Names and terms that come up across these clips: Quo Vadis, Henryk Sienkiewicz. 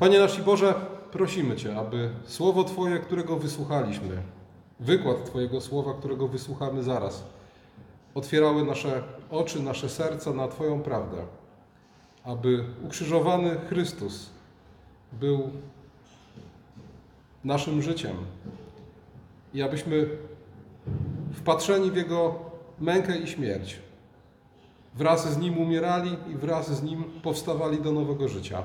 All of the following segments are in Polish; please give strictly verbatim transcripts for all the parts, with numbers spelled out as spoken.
Panie nasz Boże, prosimy Cię, aby słowo Twoje, którego wysłuchaliśmy, wykład Twojego słowa, którego wysłuchamy zaraz, otwierały nasze oczy, nasze serca na Twoją prawdę, aby ukrzyżowany Chrystus był naszym życiem i abyśmy wpatrzeni w Jego mękę i śmierć wraz z Nim umierali i wraz z Nim powstawali do nowego życia.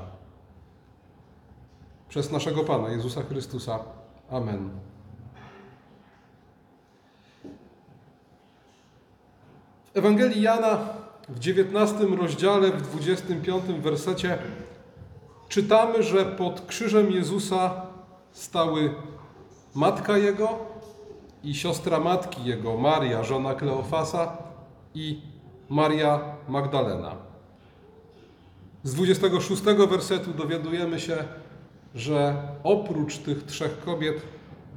Przez naszego Pana Jezusa Chrystusa. Amen. W Ewangelii Jana w dziewiętnastym rozdziale, w dwudziestym piątym wersecie czytamy, że pod krzyżem Jezusa stały matka Jego i siostra matki Jego, Maria, żona Kleofasa i Maria Magdalena. Z dwudziestego szóstego wersetu dowiadujemy się, że oprócz tych trzech kobiet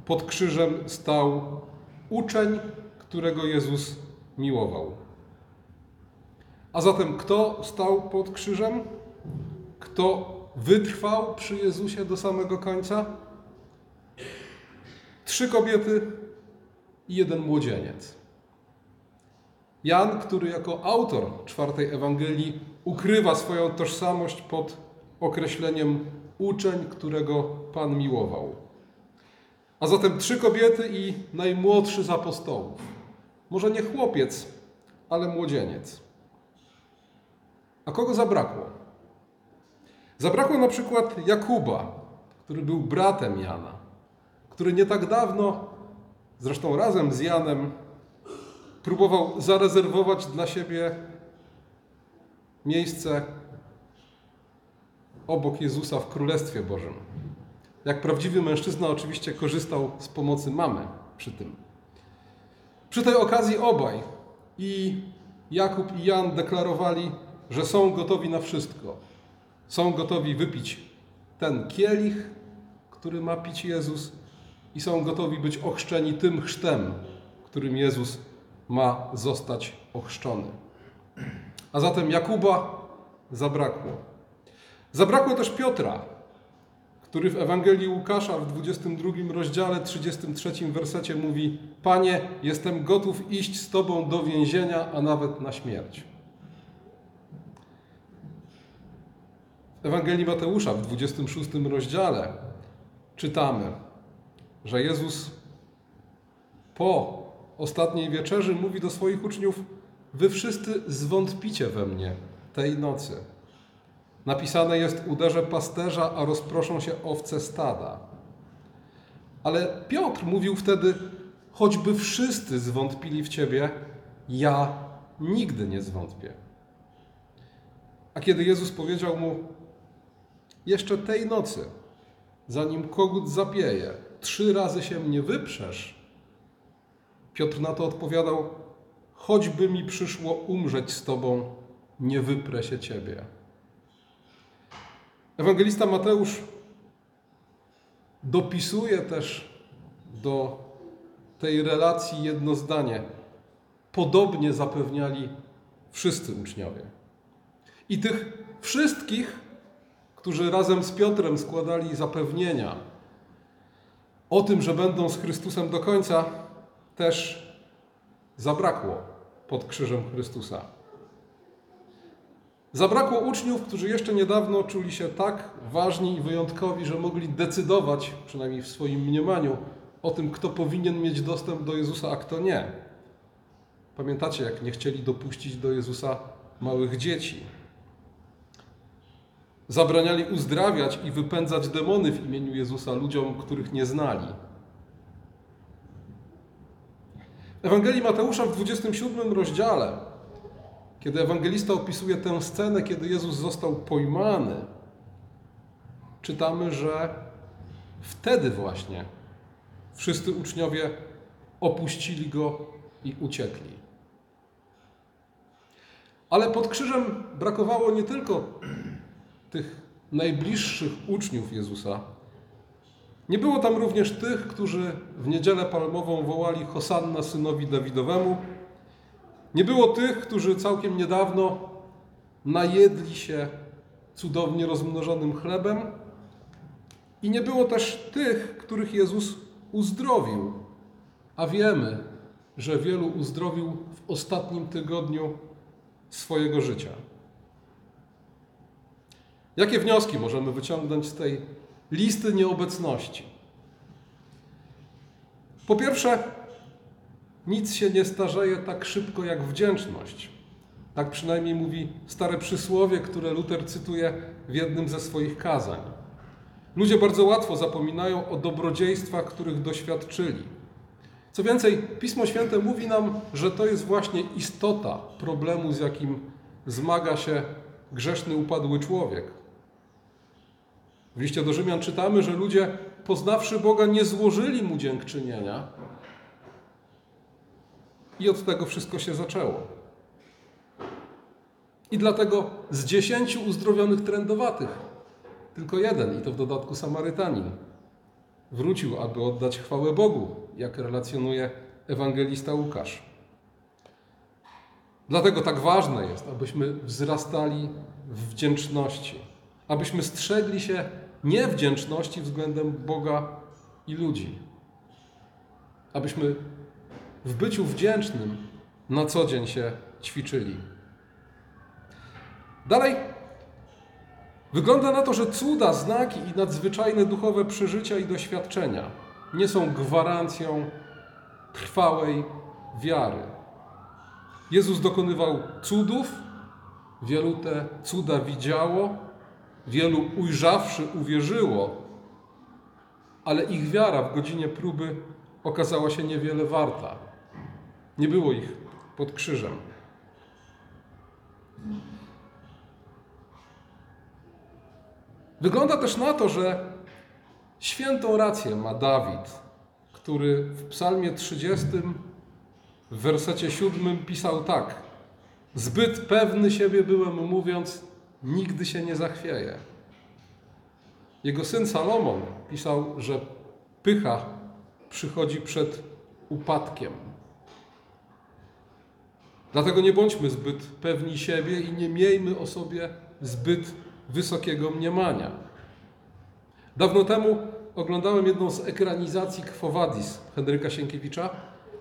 pod krzyżem stał uczeń, którego Jezus miłował. A zatem kto stał pod krzyżem? Kto wytrwał przy Jezusie do samego końca? Trzy kobiety i jeden młodzieniec. Jan, który jako autor czwartej Ewangelii ukrywa swoją tożsamość pod określeniem uczeń, którego Pan miłował. A zatem trzy kobiety i najmłodszy z apostołów. Może nie chłopiec, ale młodzieniec. A kogo zabrakło? Zabrakło na przykład Jakuba, który był bratem Jana, który nie tak dawno, zresztą razem z Janem, próbował zarezerwować dla siebie miejsce obok Jezusa w Królestwie Bożym. Jak prawdziwy mężczyzna oczywiście korzystał z pomocy mamy przy tym. Przy tej okazji obaj, i Jakub, i Jan, deklarowali, że są gotowi na wszystko. Są gotowi wypić ten kielich, który ma pić Jezus, i są gotowi być ochrzczeni tym chrztem, którym Jezus ma zostać ochrzczony. A zatem Jakuba zabrakło. Zabrakło też Piotra, który w Ewangelii Łukasza w dwudziestym drugim rozdziale, trzydziestym trzecim wersecie mówi: Panie, jestem gotów iść z Tobą do więzienia, a nawet na śmierć. W Ewangelii Mateusza w dwudziestym szóstym rozdziale czytamy, że Jezus po ostatniej wieczerzy mówi do swoich uczniów: Wy wszyscy zwątpicie we mnie tej nocy. Napisane jest: uderzę pasterza, a rozproszą się owce stada. Ale Piotr mówił wtedy: choćby wszyscy zwątpili w Ciebie, ja nigdy nie zwątpię. A kiedy Jezus powiedział mu: jeszcze tej nocy, zanim kogut zapieje, trzy razy się mnie wyprzesz, Piotr na to odpowiadał: choćby mi przyszło umrzeć z Tobą, nie wyprę się Ciebie. Ewangelista Mateusz dopisuje też do tej relacji jedno zdanie. Podobnie zapewniali wszyscy uczniowie. I tych wszystkich, którzy razem z Piotrem składali zapewnienia o tym, że będą z Chrystusem do końca, też zabrakło pod krzyżem Chrystusa. Zabrakło uczniów, którzy jeszcze niedawno czuli się tak ważni i wyjątkowi, że mogli decydować, przynajmniej w swoim mniemaniu, o tym, kto powinien mieć dostęp do Jezusa, a kto nie. Pamiętacie, jak nie chcieli dopuścić do Jezusa małych dzieci. Zabraniali uzdrawiać i wypędzać demony w imieniu Jezusa ludziom, których nie znali. W Ewangelii Mateusza w dwudziestym siódmym rozdziale, kiedy ewangelista opisuje tę scenę, kiedy Jezus został pojmany, czytamy, że wtedy właśnie wszyscy uczniowie opuścili Go i uciekli. Ale pod krzyżem brakowało nie tylko tych najbliższych uczniów Jezusa. Nie było tam również tych, którzy w Niedzielę Palmową wołali Hosanna synowi Dawidowemu. Nie było tych, którzy całkiem niedawno najedli się cudownie rozmnożonym chlebem, I nie było też tych, których Jezus uzdrowił. A wiemy, że wielu uzdrowił w ostatnim tygodniu swojego życia. Jakie wnioski możemy wyciągnąć z tej listy nieobecności? Po pierwsze, nic się nie starzeje tak szybko jak wdzięczność. Tak przynajmniej mówi stare przysłowie, które Luter cytuje w jednym ze swoich kazań. Ludzie bardzo łatwo zapominają o dobrodziejstwach, których doświadczyli. Co więcej, Pismo Święte mówi nam, że to jest właśnie istota problemu, z jakim zmaga się grzeszny, upadły człowiek. W liście do Rzymian czytamy, że ludzie, poznawszy Boga, nie złożyli Mu dziękczynienia i od tego wszystko się zaczęło. I dlatego z dziesięciu uzdrowionych trędowatych tylko jeden, i to w dodatku Samarytanin, wrócił, aby oddać chwałę Bogu, jak relacjonuje ewangelista Łukasz. Dlatego tak ważne jest, abyśmy wzrastali w wdzięczności, abyśmy strzegli się niewdzięczności względem Boga i ludzi, abyśmy w byciu wdzięcznym na co dzień się ćwiczyli. Dalej, wygląda na to, że cuda, znaki i nadzwyczajne duchowe przeżycia i doświadczenia nie są gwarancją trwałej wiary. Jezus dokonywał cudów, wielu te cuda widziało, wielu ujrzawszy uwierzyło, ale ich wiara w godzinie próby okazała się niewiele warta. Nie było ich pod krzyżem. Wygląda też na to, że świętą rację ma Dawid, który w Psalmie trzydziestym w wersecie siódmym pisał tak: zbyt pewny siebie byłem, mówiąc, nigdy się nie zachwieje. Jego syn Salomon pisał, że pycha przychodzi przed upadkiem. Dlatego nie bądźmy zbyt pewni siebie i nie miejmy o sobie zbyt wysokiego mniemania. Dawno temu oglądałem jedną z ekranizacji Quo Vadis Henryka Sienkiewicza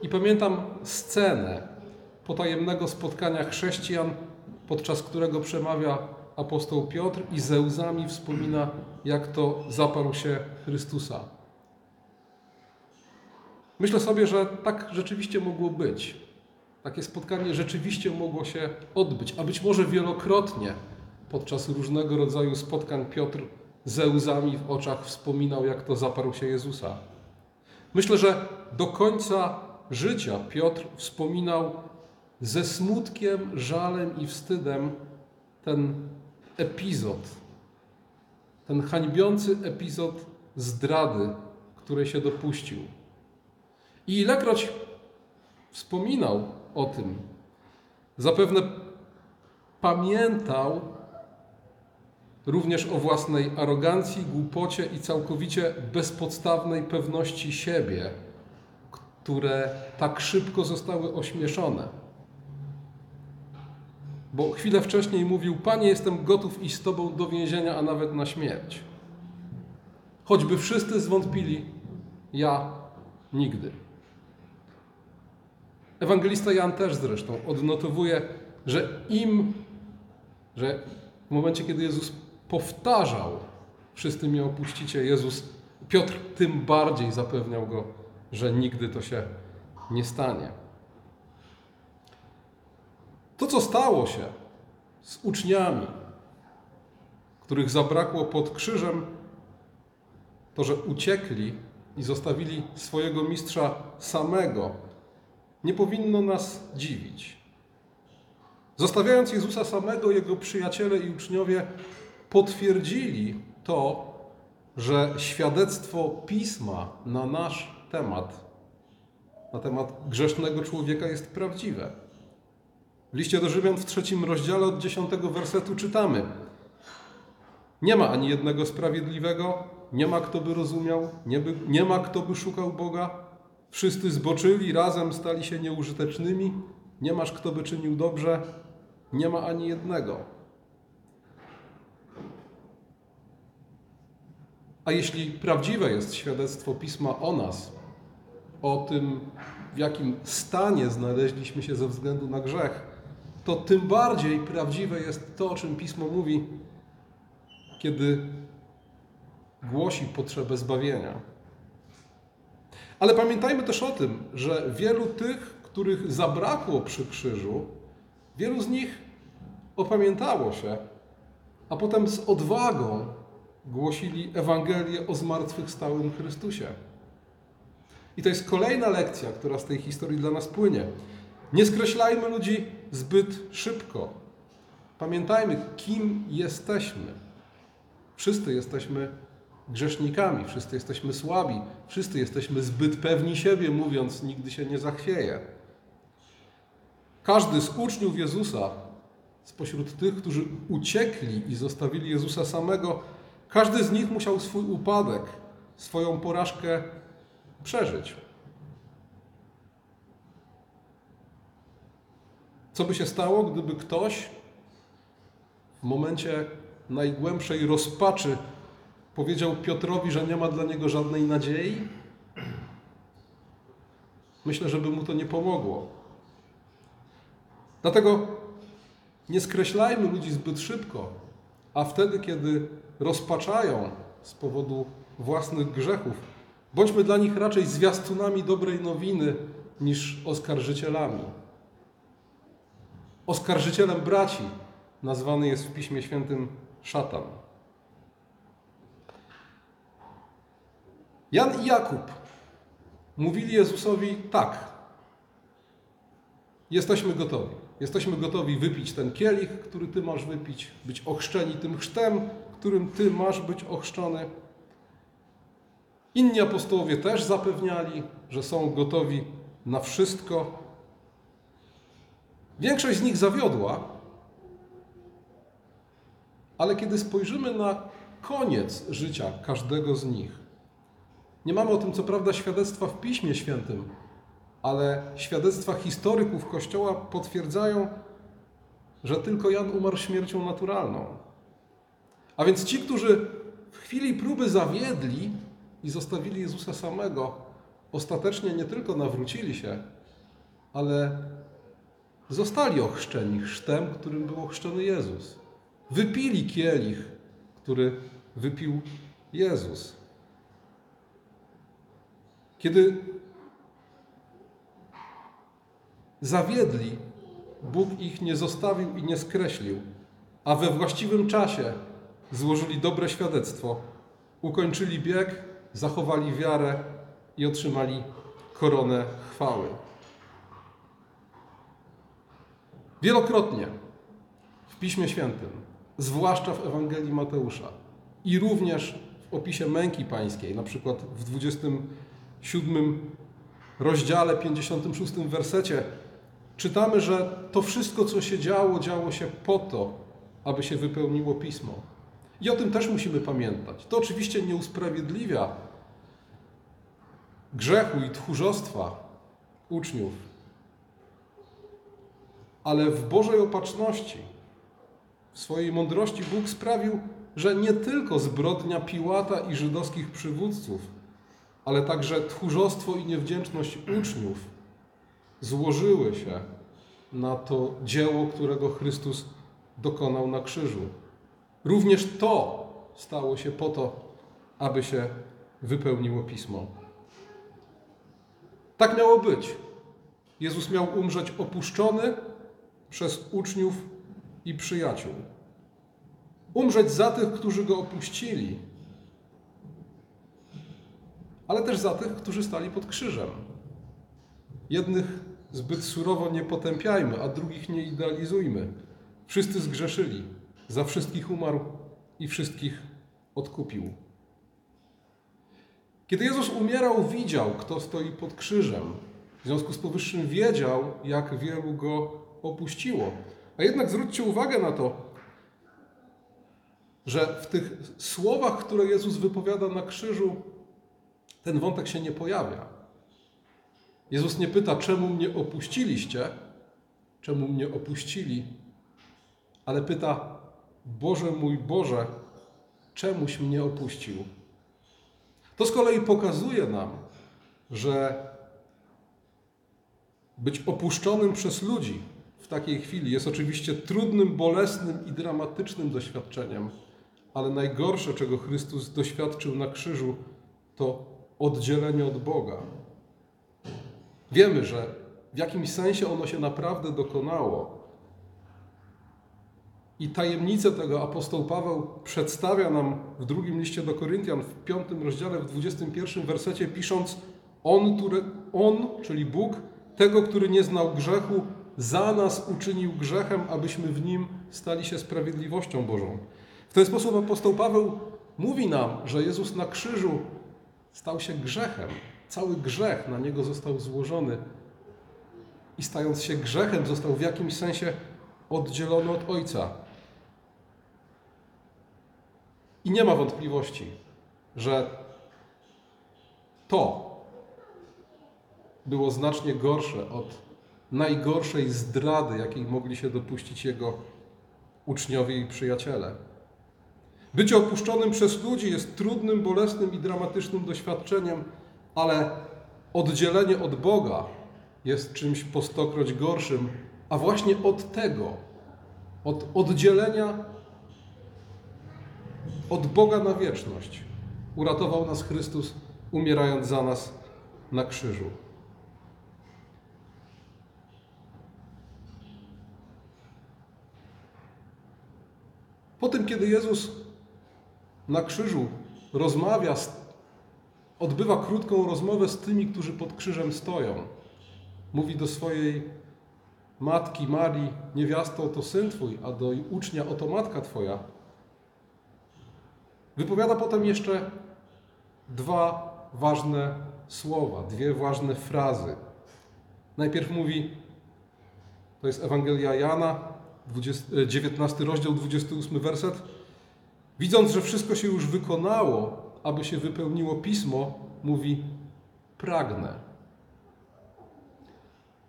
i pamiętam scenę potajemnego spotkania chrześcijan, podczas którego przemawia apostoł Piotr i ze łzami wspomina, jak to zaparł się Chrystusa. Myślę sobie, że tak rzeczywiście mogło być. Takie spotkanie rzeczywiście mogło się odbyć, a być może wielokrotnie podczas różnego rodzaju spotkań Piotr ze łzami w oczach wspominał, jak to zaparł się Jezusa. Myślę, że do końca życia Piotr wspominał ze smutkiem, żalem i wstydem ten epizod, ten hańbiący epizod zdrady, której się dopuścił. I ilekroć wspominał o tym, zapewne pamiętał również o własnej arogancji, głupocie i całkowicie bezpodstawnej pewności siebie, które tak szybko zostały ośmieszone. Bo chwilę wcześniej mówił: Panie, jestem gotów iść z Tobą do więzienia, a nawet na śmierć. Choćby wszyscy zwątpili, ja nigdy. Ewangelista Jan też zresztą odnotowuje, że im, że w momencie, kiedy Jezus powtarzał, wszyscy mnie opuścicie, Jezus, Piotr tym bardziej zapewniał go, że nigdy to się nie stanie. To, co stało się z uczniami, których zabrakło pod krzyżem, to, że uciekli i zostawili swojego mistrza samego, nie powinno nas dziwić. Zostawiając Jezusa samego, Jego przyjaciele i uczniowie potwierdzili to, że świadectwo Pisma na nasz temat, na temat grzesznego człowieka jest prawdziwe. W liście do Rzymian w trzecim rozdziale od dziesiątego wersetu czytamy: nie ma ani jednego sprawiedliwego, nie ma kto by rozumiał, nie, by, nie ma kto by szukał Boga. Wszyscy zboczyli, razem stali się nieużytecznymi, nie masz kto by czynił dobrze, nie ma ani jednego. A jeśli prawdziwe jest świadectwo Pisma o nas, o tym, w jakim stanie znaleźliśmy się ze względu na grzech, to tym bardziej prawdziwe jest to, o czym Pismo mówi, kiedy głosi potrzebę zbawienia. Ale pamiętajmy też o tym, że wielu tych, których zabrakło przy krzyżu, wielu z nich opamiętało się, a potem z odwagą głosili Ewangelię o zmartwychwstałym Chrystusie. I to jest kolejna lekcja, która z tej historii dla nas płynie. Nie skreślajmy ludzi zbyt szybko. Pamiętajmy, kim jesteśmy. Wszyscy jesteśmy grzesznikami, wszyscy jesteśmy słabi, wszyscy jesteśmy zbyt pewni siebie, mówiąc, nigdy się nie zachwieje. Każdy z uczniów Jezusa, spośród tych, którzy uciekli i zostawili Jezusa samego, każdy z nich musiał swój upadek, swoją porażkę przeżyć. Co by się stało, gdyby ktoś w momencie najgłębszej rozpaczy powiedział Piotrowi, że nie ma dla niego żadnej nadziei? Myślę, że by mu to nie pomogło. Dlatego nie skreślajmy ludzi zbyt szybko, a wtedy, kiedy rozpaczają z powodu własnych grzechów, bądźmy dla nich raczej zwiastunami dobrej nowiny niż oskarżycielami. Oskarżycielem braci nazwany jest w Piśmie Świętym szatan. Jan i Jakub mówili Jezusowi tak, jesteśmy gotowi. Jesteśmy gotowi wypić ten kielich, który Ty masz wypić, być ochrzczeni tym chrztem, którym Ty masz być ochrzczony. Inni apostołowie też zapewniali, że są gotowi na wszystko. Większość z nich zawiodła, ale kiedy spojrzymy na koniec życia każdego z nich, nie mamy o tym, co prawda, świadectwa w Piśmie Świętym, ale świadectwa historyków Kościoła potwierdzają, że tylko Jan umarł śmiercią naturalną. A więc ci, którzy w chwili próby zawiedli i zostawili Jezusa samego, ostatecznie nie tylko nawrócili się, ale zostali ochrzczeni chrztem, którym był ochrzczony Jezus. Wypili kielich, który wypił Jezus. Kiedy zawiedli, Bóg ich nie zostawił i nie skreślił, a we właściwym czasie złożyli dobre świadectwo, ukończyli bieg, zachowali wiarę i otrzymali koronę chwały. Wielokrotnie w Piśmie Świętym, zwłaszcza w Ewangelii Mateusza i również w opisie męki pańskiej, na przykład w dwudziestym siódmym rozdziale, pięćdziesiątym szóstym wersecie, czytamy, że to wszystko, co się działo, działo się po to, aby się wypełniło Pismo. I o tym też musimy pamiętać. To oczywiście nie usprawiedliwia grzechu i tchórzostwa uczniów, ale w Bożej opatrzności, w swojej mądrości Bóg sprawił, że nie tylko zbrodnia Piłata i żydowskich przywódców, ale także tchórzostwo i niewdzięczność uczniów złożyły się na to dzieło, którego Chrystus dokonał na krzyżu. Również to stało się po to, aby się wypełniło Pismo. Tak miało być. Jezus miał umrzeć opuszczony przez uczniów i przyjaciół. Umrzeć za tych, którzy Go opuścili, ale też za tych, którzy stali pod krzyżem. Jednych zbyt surowo nie potępiajmy, a drugich nie idealizujmy. Wszyscy zgrzeszyli, za wszystkich umarł i wszystkich odkupił. Kiedy Jezus umierał, widział, kto stoi pod krzyżem. W związku z powyższym wiedział, jak wielu Go opuściło. A jednak zwróćcie uwagę na to, że w tych słowach, które Jezus wypowiada na krzyżu, ten wątek się nie pojawia. Jezus nie pyta, czemu mnie opuściliście, czemu mnie opuścili, ale pyta, Boże mój Boże, czemuś mnie opuścił? To z kolei pokazuje nam, że być opuszczonym przez ludzi w takiej chwili jest oczywiście trudnym, bolesnym i dramatycznym doświadczeniem, ale najgorsze, czego Chrystus doświadczył na krzyżu, to oddzielenie od Boga. Wiemy, że w jakimś sensie ono się naprawdę dokonało. I tajemnicę tego apostoł Paweł przedstawia nam w drugim liście do Koryntian, w piątym rozdziale, w dwudziestym pierwszym wersecie, pisząc: On, który, on, czyli Bóg, tego, który nie znał grzechu, za nas uczynił grzechem, abyśmy w nim stali się sprawiedliwością Bożą. W ten sposób apostoł Paweł mówi nam, że Jezus na krzyżu stał się grzechem. Cały grzech na Niego został złożony i stając się grzechem, został w jakimś sensie oddzielony od Ojca. I nie ma wątpliwości, że to było znacznie gorsze od najgorszej zdrady, jakiej mogli się dopuścić Jego uczniowie i przyjaciele. Bycie opuszczonym przez ludzi jest trudnym, bolesnym i dramatycznym doświadczeniem, ale oddzielenie od Boga jest czymś po stokroć gorszym, a właśnie od tego, od oddzielenia od Boga na wieczność, uratował nas Chrystus, umierając za nas na krzyżu. Po tym, kiedy Jezus na krzyżu rozmawia, odbywa krótką rozmowę z tymi, którzy pod krzyżem stoją. Mówi do swojej matki Marii: niewiasto, to syn Twój, a do ucznia: oto matka Twoja. Wypowiada potem jeszcze dwa ważne słowa, dwie ważne frazy. Najpierw mówi, to jest Ewangelia Jana, dziewiętnasty rozdział, dwudziesty ósmy werset: Widząc, że wszystko się już wykonało, aby się wypełniło Pismo, mówi: pragnę.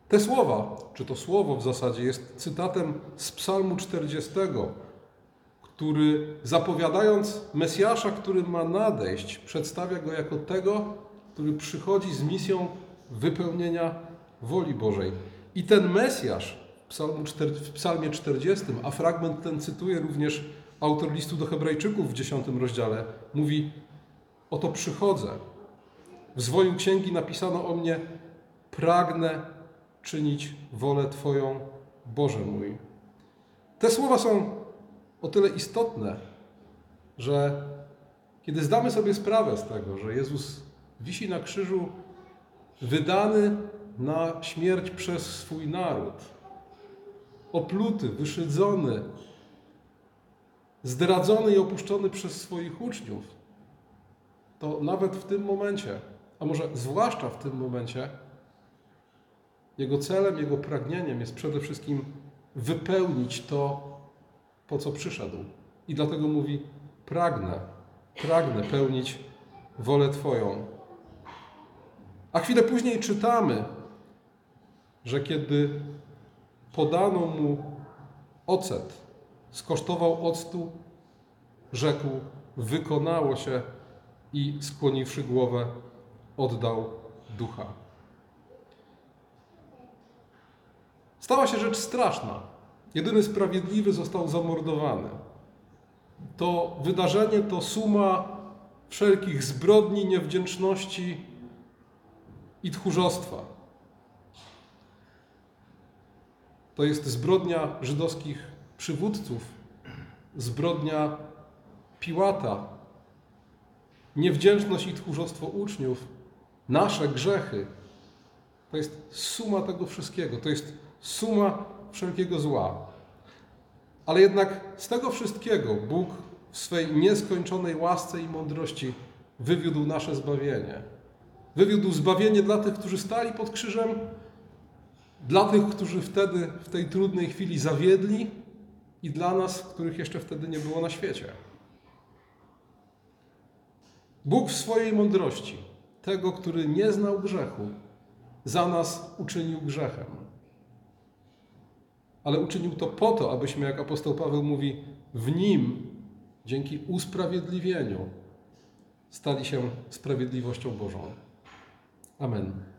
Te słowa, czy to słowo w zasadzie, jest cytatem z Psalmu czterdziestego, który zapowiadając Mesjasza, który ma nadejść, przedstawia go jako tego, który przychodzi z misją wypełnienia woli Bożej. I ten Mesjasz w Psalmie czterdziestym, a fragment ten cytuje również autor listu do Hebrajczyków w dziesiątym rozdziale, mówi: oto przychodzę. W zwoju księgi napisano o mnie: pragnę czynić wolę Twoją, Boże mój. Te słowa są o tyle istotne, że kiedy zdamy sobie sprawę z tego, że Jezus wisi na krzyżu wydany na śmierć przez swój naród, opluty, wyszydzony, zdradzony i opuszczony przez swoich uczniów, to nawet w tym momencie, a może zwłaszcza w tym momencie, Jego celem, Jego pragnieniem jest przede wszystkim wypełnić to, po co przyszedł. I dlatego mówi: pragnę, pragnę pełnić wolę Twoją. A chwilę później czytamy, że kiedy podano mu ocet, skosztował octu, rzekł: wykonało się, i skłoniwszy głowę, oddał ducha. Stała się rzecz straszna. Jedyny sprawiedliwy został zamordowany. To wydarzenie to suma wszelkich zbrodni, niewdzięczności i tchórzostwa. To jest zbrodnia żydowskich przywódców, zbrodnia Piłata, niewdzięczność i tchórzostwo uczniów, nasze grzechy. To jest suma tego wszystkiego. To jest suma wszelkiego zła. Ale jednak z tego wszystkiego Bóg w swej nieskończonej łasce i mądrości wywiódł nasze zbawienie. Wywiódł zbawienie dla tych, którzy stali pod krzyżem, dla tych, którzy wtedy, w tej trudnej chwili zawiedli, i dla nas, których jeszcze wtedy nie było na świecie. Bóg w swojej mądrości, tego, który nie znał grzechu, za nas uczynił grzechem. Ale uczynił to po to, abyśmy, jak apostoł Paweł mówi, w Nim, dzięki usprawiedliwieniu, stali się sprawiedliwością Bożą. Amen.